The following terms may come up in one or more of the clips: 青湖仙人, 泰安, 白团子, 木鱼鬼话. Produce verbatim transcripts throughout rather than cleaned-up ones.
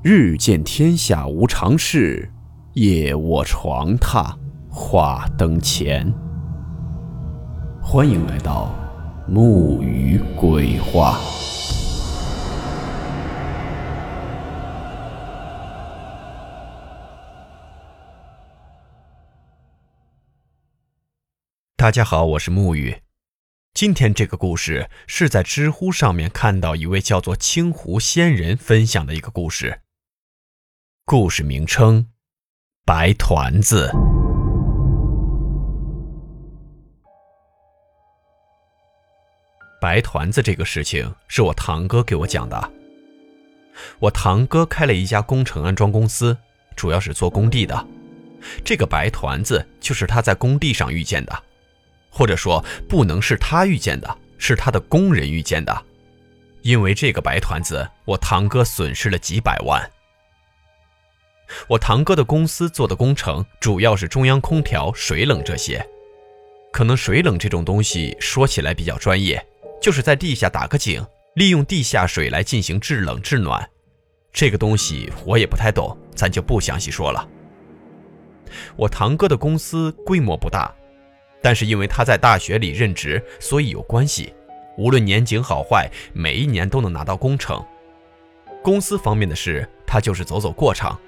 日见天下无常事，夜卧床榻话灯前。欢迎来到木鱼鬼话。大家好，我是木鱼。今天这个故事是在知乎上面看到一位叫做青湖仙人分享的一个故事。故事名称：白团子。白团子这个事情是我堂哥给我讲的。我堂哥开了一家工程安装公司，主要是做工地的。这个白团子就是他在工地上遇见的，或者说不能是他遇见的，是他的工人遇见的。因为这个白团子，我堂哥损失了几百万。我堂哥的公司做的工程主要是中央空调、水冷这些。可能水冷这种东西说起来比较专业，就是在地下打个井，利用地下水来进行制冷制暖。这个东西我也不太懂，咱就不详细说了。我堂哥的公司规模不大，但是因为他在大学里任职，所以有关系，无论年景好坏，每一年都能拿到工程。公司方面的事，他就是走走过场。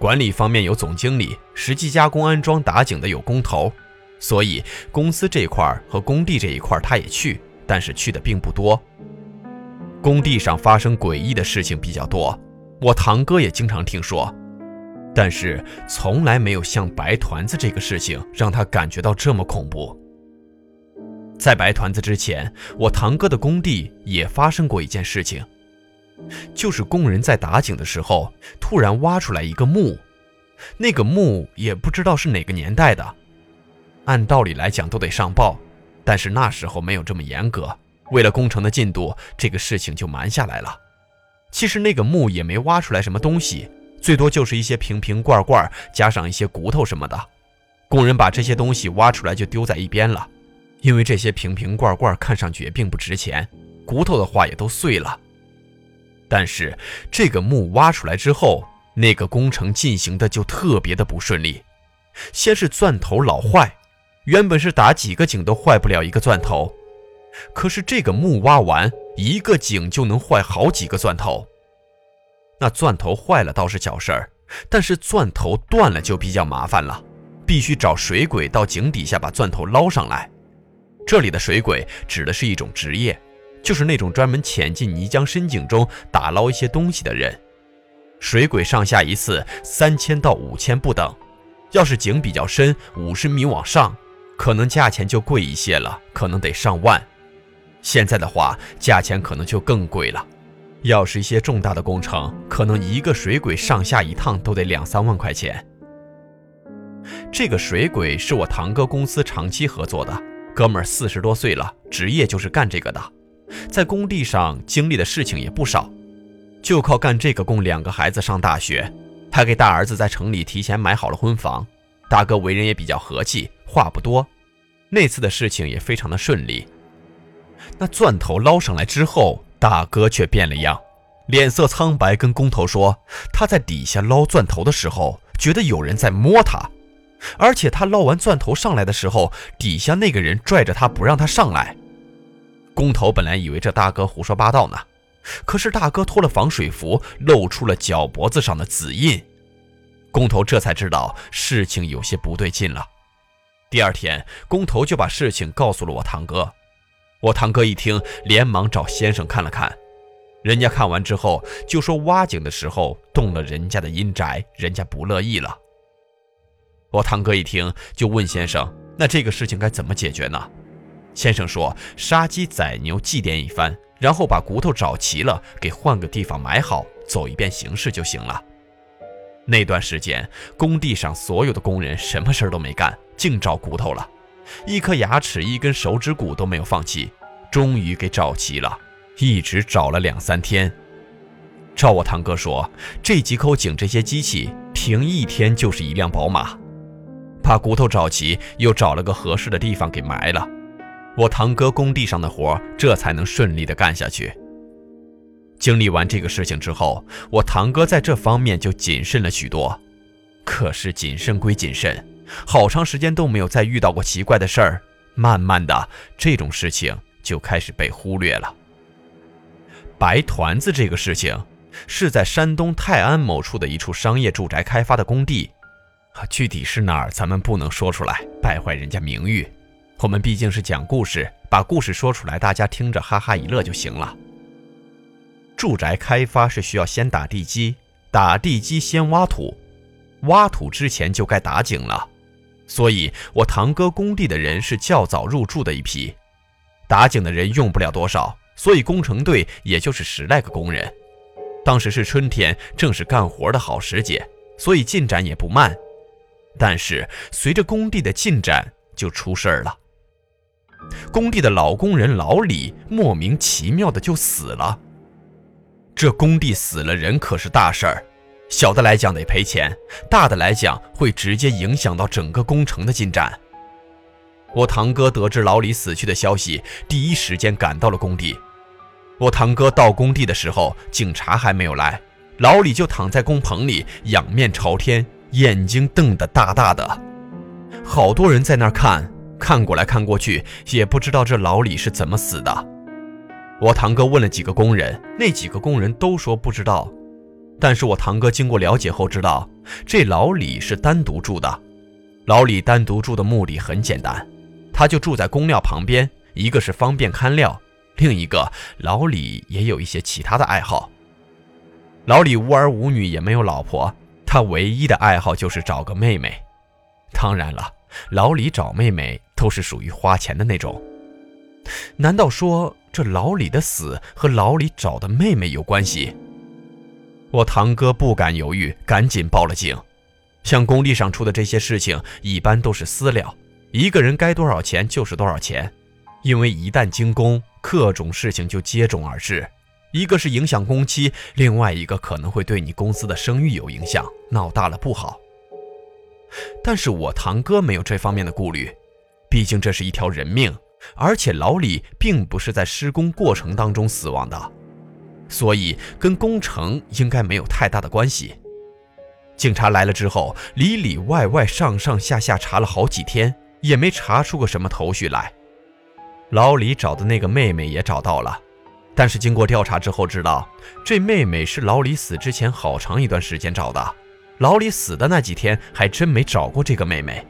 管理方面有总经理，实际加工安装打井的有工头，所以公司这一块和工地这一块他也去，但是去的并不多。工地上发生诡异的事情比较多，我堂哥也经常听说，但是从来没有像白团子这个事情让他感觉到这么恐怖。在白团子之前，我堂哥的工地也发生过一件事情，就是工人在打井的时候，突然挖出来一个墓，那个墓也不知道是哪个年代的，按道理来讲都得上报，但是那时候没有这么严格，为了工程的进度，这个事情就瞒下来了。其实那个墓也没挖出来什么东西，最多就是一些瓶瓶罐罐，加上一些骨头什么的。工人把这些东西挖出来就丢在一边了，因为这些瓶瓶罐罐看上去也并不值钱，骨头的话也都碎了。但是这个墓挖出来之后，那个工程进行的就特别的不顺利。先是钻头老坏，原本是打几个井都坏不了一个钻头，可是这个墓挖完，一个井就能坏好几个钻头。那钻头坏了倒是小事儿，但是钻头断了就比较麻烦了，必须找水鬼到井底下把钻头捞上来。这里的水鬼指的是一种职业，就是那种专门潜进泥浆深井中打捞一些东西的人。水鬼上下一次三千到五千不等，要是井比较深，五十米往上，可能价钱就贵一些了，可能得上万。现在的话，价钱可能就更贵了。要是一些重大的工程，可能一个水鬼上下一趟都得两三万块钱。这个水鬼是我堂哥公司长期合作的，哥们儿四十多岁了，职业就是干这个的。在工地上经历的事情也不少，就靠干这个供两个孩子上大学，还给大儿子在城里提前买好了婚房。大哥为人也比较和气，话不多，那次的事情也非常的顺利。那钻头捞上来之后，大哥却变了样，脸色苍白，跟工头说他在底下捞钻头的时候觉得有人在摸他，而且他捞完钻头上来的时候，底下那个人拽着他不让他上来。工头本来以为这大哥胡说八道呢，可是大哥脱了防水服，露出了脚脖子上的紫印。工头这才知道事情有些不对劲了。第二天，工头就把事情告诉了我堂哥。我堂哥一听，连忙找先生看了看，人家看完之后就说挖井的时候动了人家的阴宅，人家不乐意了。我堂哥一听就问先生，那这个事情该怎么解决呢？先生说，杀鸡宰牛祭奠一番，然后把骨头找齐了，给换个地方埋好，走一遍形式就行了。那段时间，工地上所有的工人什么事都没干，净找骨头了，一颗牙齿一根手指骨都没有放弃，终于给找齐了，一直找了两三天。照我堂哥说，这几口井这些机器停一天就是一辆宝马。把骨头找齐，又找了个合适的地方给埋了。我堂哥工地上的活这才能顺利地干下去。经历完这个事情之后，我堂哥在这方面就谨慎了许多。可是谨慎归谨慎，好长时间都没有再遇到过奇怪的事儿，慢慢的，这种事情就开始被忽略了。白团子这个事情是在山东泰安某处的一处商业住宅开发的工地，具体是哪儿咱们不能说出来，败坏人家名誉。我们毕竟是讲故事，把故事说出来，大家听着哈哈一乐就行了。住宅开发是需要先打地基，打地基先挖土，挖土之前就该打井了，所以我堂哥工地的人是较早入住的一批。打井的人用不了多少，所以工程队也就是十来个工人。当时是春天，正是干活的好时节，所以进展也不慢。但是随着工地的进展就出事儿了，工地的老工人老李莫名其妙的就死了。这工地死了人可是大事儿，小的来讲得赔钱，大的来讲会直接影响到整个工程的进展。我堂哥得知老李死去的消息，第一时间赶到了工地。我堂哥到工地的时候，警察还没有来，老李就躺在工棚里仰面朝天，眼睛瞪得大大的。好多人在那儿看，看过来看过去，也不知道这老李是怎么死的。我堂哥问了几个工人，那几个工人都说不知道。但是我堂哥经过了解后知道，这老李是单独住的。老李单独住的目的很简单，他就住在公料旁边，一个是方便看料，另一个老李也有一些其他的爱好。老李无儿无女，也没有老婆，他唯一的爱好就是找个妹妹。当然了，老李找妹妹都是属于花钱的那种。难道说这老李的死和老李找的妹妹有关系？我堂哥不敢犹豫，赶紧报了警。像工地上出的这些事情一般都是私了，一个人该多少钱就是多少钱。因为一旦经工，各种事情就接踵而至，一个是影响工期，另外一个可能会对你公司的声誉有影响，闹大了不好。但是我堂哥没有这方面的顾虑，毕竟这是一条人命，而且老李并不是在施工过程当中死亡的，所以跟工程应该没有太大的关系。警察来了之后，里里外外上上下下查了好几天，也没查出个什么头绪来。老李找的那个妹妹也找到了，但是经过调查之后知道，这妹妹是老李死之前好长一段时间找的，老李死的那几天还真没找过这个妹妹。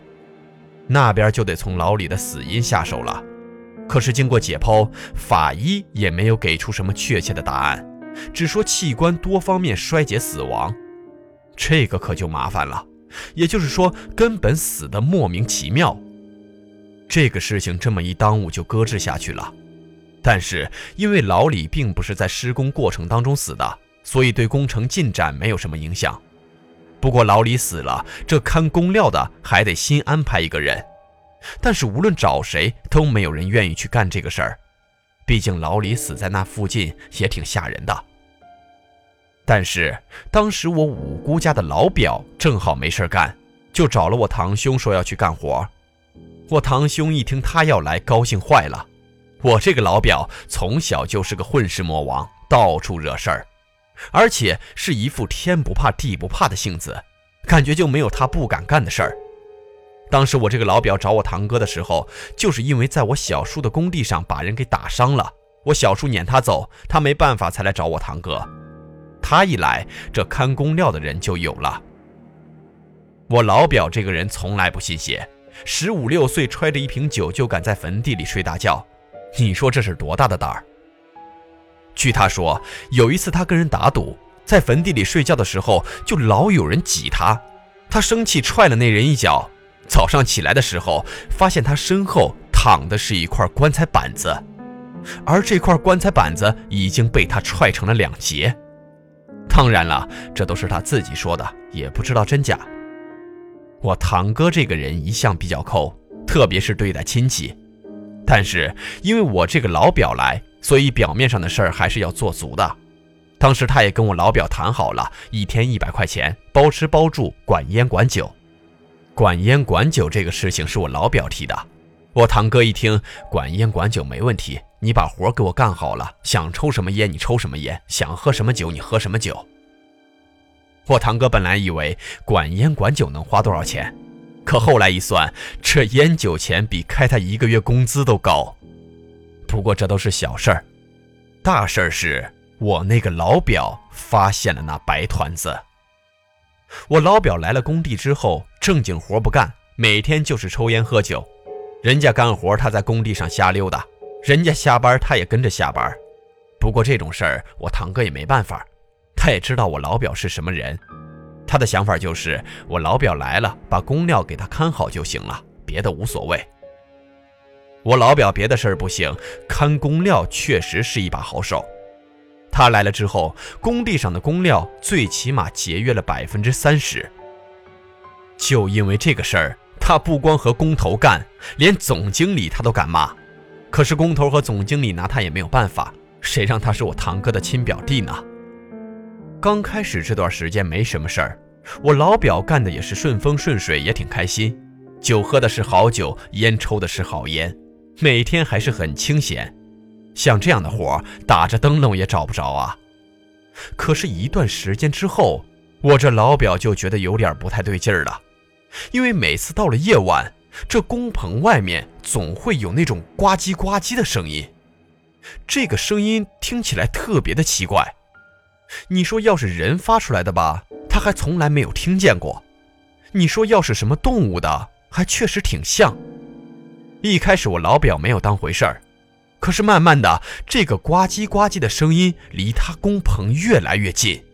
那边就得从老李的死因下手了，可是经过解剖，法医也没有给出什么确切的答案，只说器官多方面衰竭死亡。这个可就麻烦了，也就是说根本死得莫名其妙。这个事情这么一耽误就搁置下去了。但是因为老李并不是在施工过程当中死的，所以对工程进展没有什么影响。不过老李死了，这看工料的还得新安排一个人，但是无论找谁都没有人愿意去干这个事儿，毕竟老李死在那附近也挺吓人的。但是当时我五姑家的老表正好没事干，就找了我堂兄说要去干活。我堂兄一听他要来，高兴坏了。我这个老表从小就是个混世魔王，到处惹事儿，而且是一副天不怕地不怕的性子，感觉就没有他不敢干的事儿。当时我这个老表找我堂哥的时候，就是因为在我小叔的工地上把人给打伤了，我小叔撵他走，他没办法才来找我堂哥。他一来，这看工料的人就有了。我老表这个人从来不信邪，十五六岁揣着一瓶酒就敢在坟地里睡大觉，你说这是多大的胆儿？据他说，有一次他跟人打赌，在坟地里睡觉的时候就老有人挤他，他生气踹了那人一脚。早上起来的时候，发现他身后躺的是一块棺材板子，而这块棺材板子已经被他踹成了两截。当然了，这都是他自己说的，也不知道真假。我堂哥这个人一向比较抠，特别是对待亲戚，但是因为我这个老表来，所以表面上的事儿还是要做足的。当时他也跟我老表谈好了，一天一百块钱，包吃包住，管烟管酒。管烟管酒这个事情是我老表提的，我堂哥一听，管烟管酒没问题，你把活给我干好了，想抽什么烟你抽什么烟，想喝什么酒你喝什么酒。我堂哥本来以为管烟管酒能花多少钱，可后来一算，这烟酒钱比开他一个月工资都高。不过这都是小事儿，大事儿是我那个老表发现了那白团子。我老表来了工地之后，正经活不干，每天就是抽烟喝酒。人家干活他在工地上瞎溜达，人家下班他也跟着下班。不过这种事儿我堂哥也没办法，他也知道我老表是什么人，他的想法就是我老表来了，把工料给他看好就行了，别的无所谓。我老表别的事儿不行，看工料确实是一把好手。他来了之后，工地上的工料最起码节约了 百分之三十。 就因为这个事儿，他不光和工头干，连总经理他都敢骂。可是工头和总经理拿他也没有办法，谁让他是我堂哥的亲表弟呢？刚开始这段时间没什么事儿，我老表干的也是顺风顺水，也挺开心，酒喝的是好酒，烟抽的是好烟，每天还是很清闲。像这样的活打着灯笼也找不着啊。可是一段时间之后，我这老表就觉得有点不太对劲儿了，因为每次到了夜晚，这工棚外面总会有那种呱唧呱唧的声音。这个声音听起来特别的奇怪，你说要是人发出来的吧，他还从来没有听见过，你说要是什么动物的，还确实挺像。一开始我老表没有当回事儿，可是慢慢的，这个呱唧呱唧的声音离他工棚越来越近。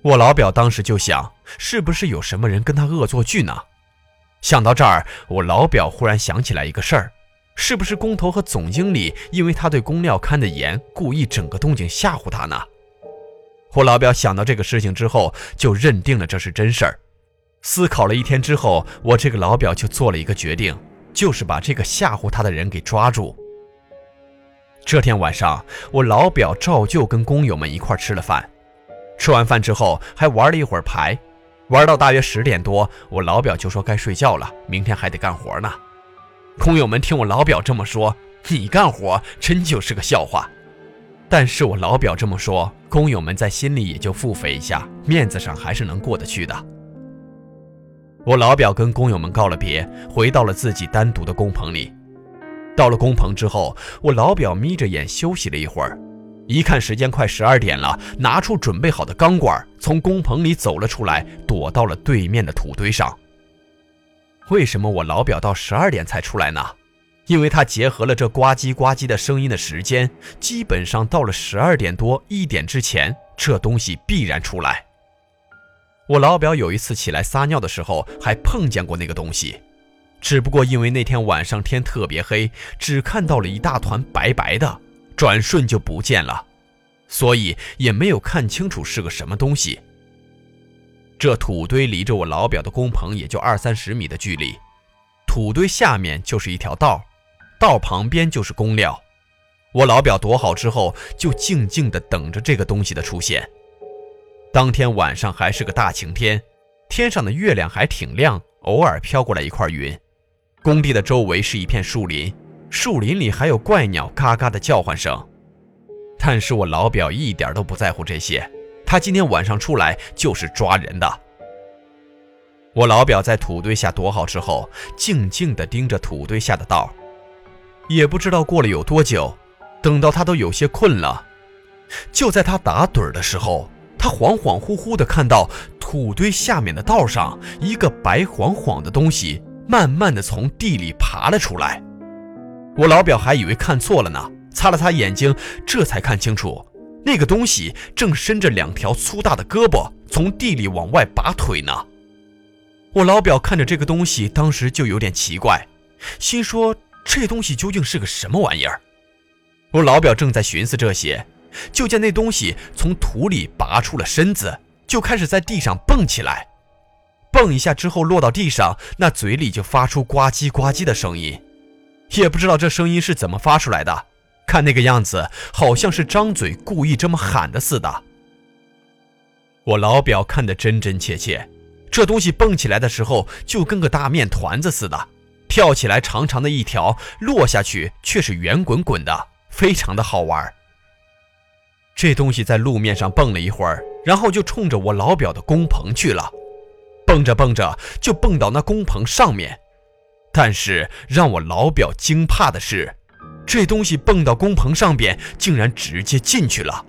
我老表当时就想，是不是有什么人跟他恶作剧呢？想到这儿，我老表忽然想起来一个事儿，是不是工头和总经理因为他对工料看得严，故意整个动静吓唬他呢？我老表想到这个事情之后，就认定了这是真事儿。思考了一天之后，我这个老表就做了一个决定，就是把这个吓唬他的人给抓住。这天晚上，我老表照旧跟工友们一块吃了饭，吃完饭之后还玩了一会儿牌，玩到大约十点多，我老表就说该睡觉了，明天还得干活呢。工友们听我老表这么说，你干活真就是个笑话。但是我老表这么说，工友们在心里也就腹诽一下，面子上还是能过得去的。我老表跟工友们告了别，回到了自己单独的工棚里。到了工棚之后，我老表眯着眼休息了一会儿，一看时间快十二点了，拿出准备好的钢管，从工棚里走了出来，躲到了对面的土堆上。为什么我老表到十二点才出来呢？因为他结合了这呱唧呱唧的声音的时间，基本上到了十二点多一点之前，这东西必然出来。我老表有一次起来撒尿的时候，还碰见过那个东西。只不过因为那天晚上天特别黑，只看到了一大团白白的，转瞬就不见了，所以也没有看清楚是个什么东西。这土堆离着我老表的工棚也就二三十米的距离，土堆下面就是一条道，道旁边就是工料。我老表躲好之后，就静静地等着这个东西的出现。当天晚上还是个大晴天，天上的月亮还挺亮，偶尔飘过来一块云。工地的周围是一片树林，树林里还有怪鸟嘎嘎的叫唤声。但是我老表一点都不在乎这些，他今天晚上出来就是抓人的。我老表在土堆下躲好之后，静静地盯着土堆下的道，也不知道过了有多久，等到他都有些困了，就在他打盹的时候，他恍恍惚惚地看到土堆下面的道上，一个白晃晃的东西慢慢地从地里爬了出来。我老表还以为看错了呢，擦了擦眼睛，这才看清楚，那个东西正伸着两条粗大的胳膊，从地里往外拔腿呢。我老表看着这个东西，当时就有点奇怪，心说这东西究竟是个什么玩意儿。我老表正在寻思这些，就见那东西从土里拔出了身子，就开始在地上蹦起来。蹦一下之后落到地上，那嘴里就发出呱唧呱唧的声音，也不知道这声音是怎么发出来的，看那个样子好像是张嘴故意这么喊的似的。我老表看得真真切切，这东西蹦起来的时候就跟个大面团子似的，跳起来长长的一条，落下去却是圆滚滚的，非常的好玩。这东西在路面上蹦了一会儿，然后就冲着我老表的工棚去了。蹦着蹦着就蹦到那工棚上面，但是让我老表惊怕的是，这东西蹦到工棚上边竟然直接进去了，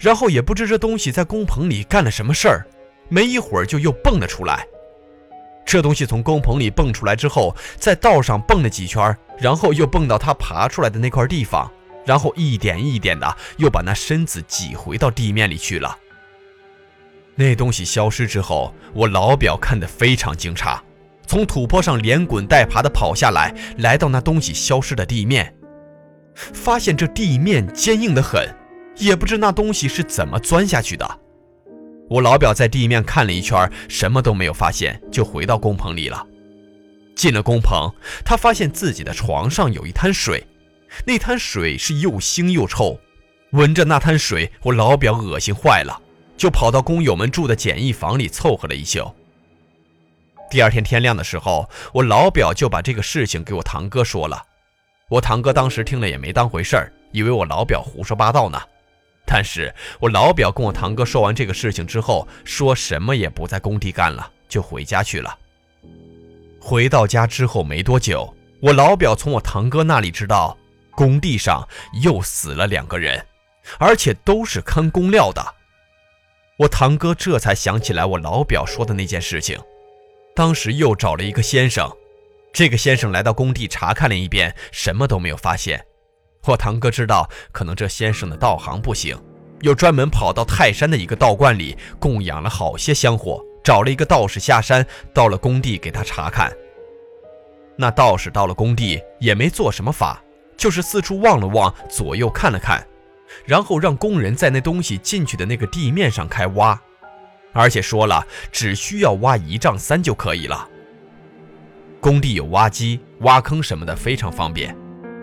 然后也不知这东西在工棚里干了什么事儿，没一会儿就又蹦了出来。这东西从工棚里蹦出来之后，在道上蹦了几圈，然后又蹦到它爬出来的那块地方，然后一点一点的又把那身子挤回到地面里去了。那东西消失之后，我老表看得非常惊诧，从土坡上连滚带爬的跑下来，来到那东西消失的地面，发现这地面坚硬得很，也不知那东西是怎么钻下去的。我老表在地面看了一圈，什么都没有发现，就回到工棚里了。进了工棚，他发现自己的床上有一滩水，那滩水是又腥又臭，闻着那滩水，我老表恶心坏了，就跑到工友们住的简易房里凑合了一宿。第二天天亮的时候，我老表就把这个事情给我堂哥说了。我堂哥当时听了也没当回事儿，以为我老表胡说八道呢。但是我老表跟我堂哥说完这个事情之后，说什么也不在工地干了，就回家去了。回到家之后没多久，我老表从我堂哥那里知道，工地上又死了两个人，而且都是看工料的。我堂哥这才想起来我老表说的那件事情，当时又找了一个先生，这个先生来到工地查看了一遍，什么都没有发现。我堂哥知道可能这先生的道行不行，又专门跑到泰山的一个道观里供养了好些香火，找了一个道士下山到了工地给他查看。那道士到了工地也没做什么法，就是四处望了望，左右看了看，然后让工人在那东西进去的那个地面上开挖，而且说了只需要挖一丈三就可以了。工地有挖机挖坑什么的，非常方便。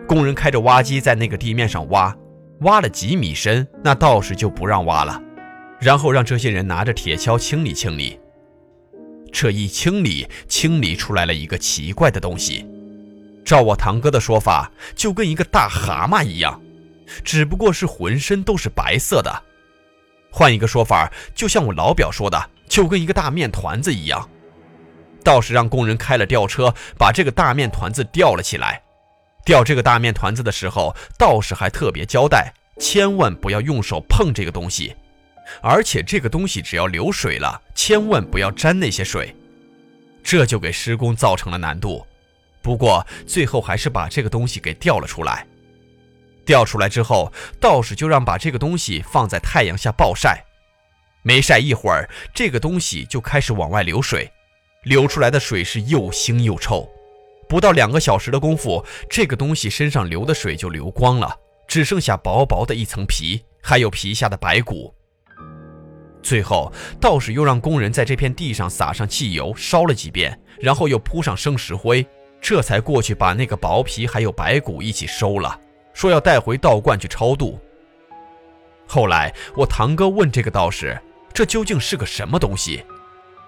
工人开着挖机在那个地面上挖，挖了几米深，那道士就不让挖了，然后让这些人拿着铁锹清理清理。这一清理，清理出来了一个奇怪的东西，照我堂哥的说法，就跟一个大蛤蟆一样，只不过是浑身都是白色的。换一个说法，就像我老表说的，就跟一个大面团子一样。道士让工人开了吊车，把这个大面团子吊了起来。吊这个大面团子的时候，道士还特别交代，千万不要用手碰这个东西，而且这个东西只要流水了，千万不要沾那些水。这就给施工造成了难度，不过最后还是把这个东西给吊了出来。吊出来之后，道士就让把这个东西放在太阳下暴晒，没晒一会儿，这个东西就开始往外流水，流出来的水是又腥又臭。不到两个小时的功夫，这个东西身上流的水就流光了，只剩下薄薄的一层皮，还有皮下的白骨。最后道士又让工人在这片地上撒上汽油烧了几遍，然后又铺上生石灰，这才过去把那个薄皮还有白骨一起收了，说要带回道观去超度。后来我堂哥问这个道士，这究竟是个什么东西？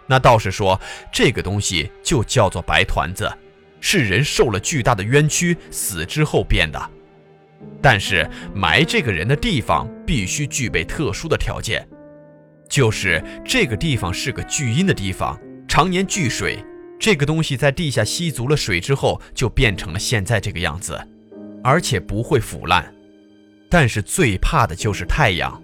那道士说，这个东西就叫做白团子，是人受了巨大的冤屈，死之后变的。但是埋这个人的地方必须具备特殊的条件，就是这个地方是个聚阴的地方，常年聚水，这个东西在地下吸足了水之后，就变成了现在这个样子，而且不会腐烂。但是最怕的就是太阳。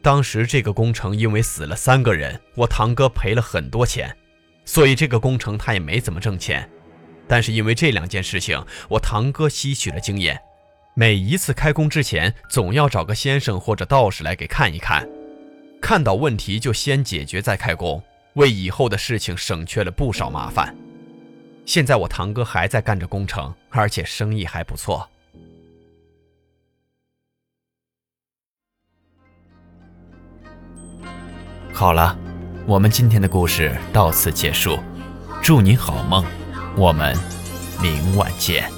当时这个工程因为死了三个人，我堂哥赔了很多钱，所以这个工程他也没怎么挣钱。但是因为这两件事情，我堂哥吸取了经验，每一次开工之前总要找个先生或者道士来给看一看，看到问题就先解决再开工，为以后的事情省却了不少麻烦。现在我堂哥还在干着工程，而且生意还不错。好了，我们今天的故事到此结束，祝你好梦，我们明晚见。